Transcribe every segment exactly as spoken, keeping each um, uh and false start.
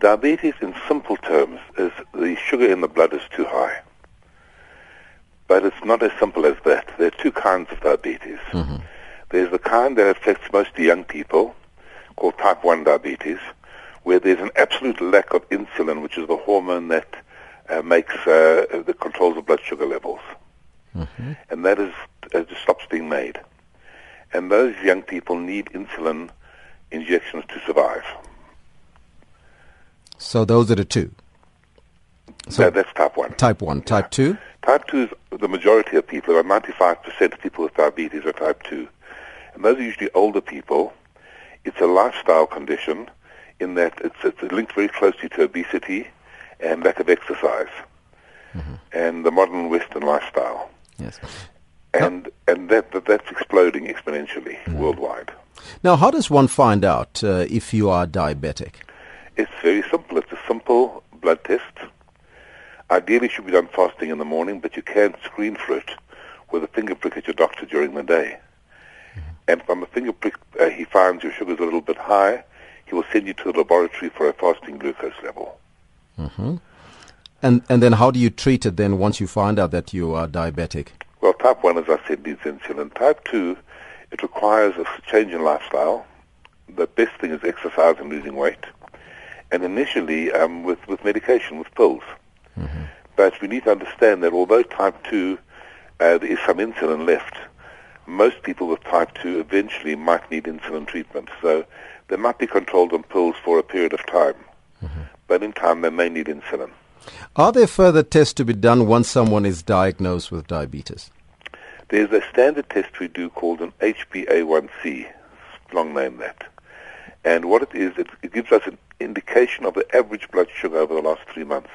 Diabetes, in simple terms, is the sugar in the blood is too high. But it's not as simple as that. There are two kinds of diabetes. Mm-hmm. There's the kind that affects mostly young people, called type one diabetes, where there's an absolute lack of insulin, which is the hormone that uh, makes uh, that controls the blood sugar levels. Mm-hmm. And that is uh, just stops being made. And those young people need insulin injections to survive. So those are the two. So no, that's type one. Type one. Yeah. Type two? Type two is the majority of people. About ninety-five percent of people with diabetes are type two. And those are usually older people. It's a lifestyle condition in that it's, it's linked very closely to obesity and lack of exercise, mm-hmm, and the modern Western lifestyle. Yes. And now, and that, that that's exploding exponentially, mm-hmm, worldwide. Now, how does one find out uh, if you are diabetic? It's very simple. It's a simple blood test. Ideally, it should be done fasting in the morning, but you can screen for it with a finger prick at your doctor during the day. And from a finger prick, uh, he finds your sugar's a little bit high. He will send you to the laboratory for a fasting glucose level. Mm-hmm. And and then how do you treat it then once you find out that you are diabetic? Well, type one, as I said, needs insulin. Type two, it requires a change in lifestyle. The best thing is exercise and losing weight. And initially um, with, with medication, with pills. Mm-hmm. But we need to understand that although type two, uh, there is some insulin left, most people with type two eventually might need insulin treatment. So they might be controlled on pills for a period of time. Mm-hmm. But in time, they may need insulin. Are there further tests to be done once someone is diagnosed with diabetes? There's a standard test we do called an H b A one c, long name that. And what it is, it, it gives us an indication of the average blood sugar over the last three months.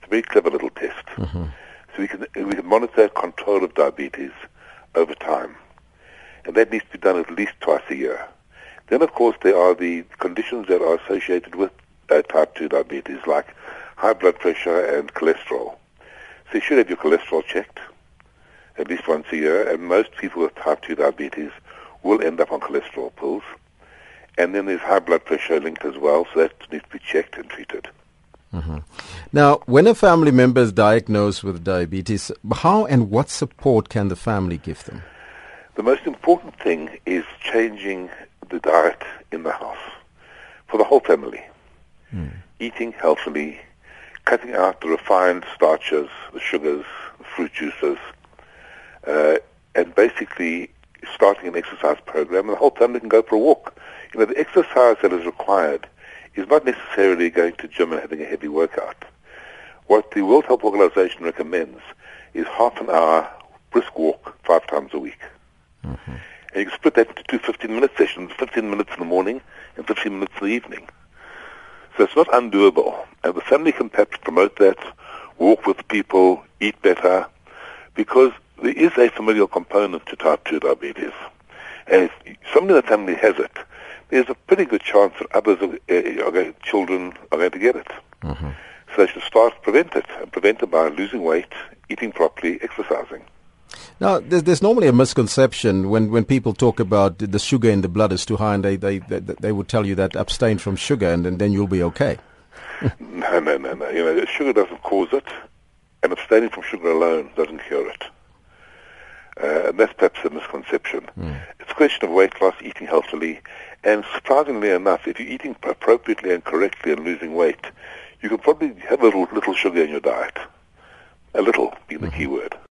It's a very clever little test. Mm-hmm. So we can, we can monitor control of diabetes over time. And that needs to be done at least twice a year. Then, of course, there are the conditions that are associated with uh, type two diabetes, like high blood pressure and cholesterol. So you should have your cholesterol checked at least once a year, and most people with type two diabetes will end up on cholesterol pills. And then there's high blood pressure linked as well, so that needs to be checked and treated. Mm-hmm. Now, when a family member is diagnosed with diabetes, how and what support can the family give them? The most important thing is changing the diet in the house for the whole family. Mm. Eating healthily, cutting out the refined starches, the sugars, the fruit juices, uh, and basically starting an exercise program. And the whole family can go for a walk. You know, the exercise that is required is not necessarily going to gym and having a heavy workout. What the World Health Organization recommends is half an hour brisk walk five times a week. Mm-hmm. And you can split that into two fifteen-minute sessions, fifteen minutes in the morning and fifteen minutes in the evening. So it's not undoable. And the family can perhaps promote that, walk with people, eat better, because there is a familial component to type two diabetes. And if somebody in the family has it, there's a pretty good chance that others, are, uh, are going, children, are going to get it. Mm-hmm. So they should start to prevent it, and prevent it by losing weight, eating properly, exercising. Now, there's, there's normally a misconception when, when people talk about the sugar in the blood is too high, and they, they, they, they would tell you that abstain from sugar, and, and then you'll be okay. no, no, no, no. You know, sugar doesn't cause it, and abstaining from sugar alone doesn't cure it. Uh, and that's perhaps a misconception. Mm. It's a question of weight loss, eating healthily, and surprisingly enough, if you're eating appropriately and correctly and losing weight, you can probably have a little, little sugar in your diet. A little being the mm-hmm. key word.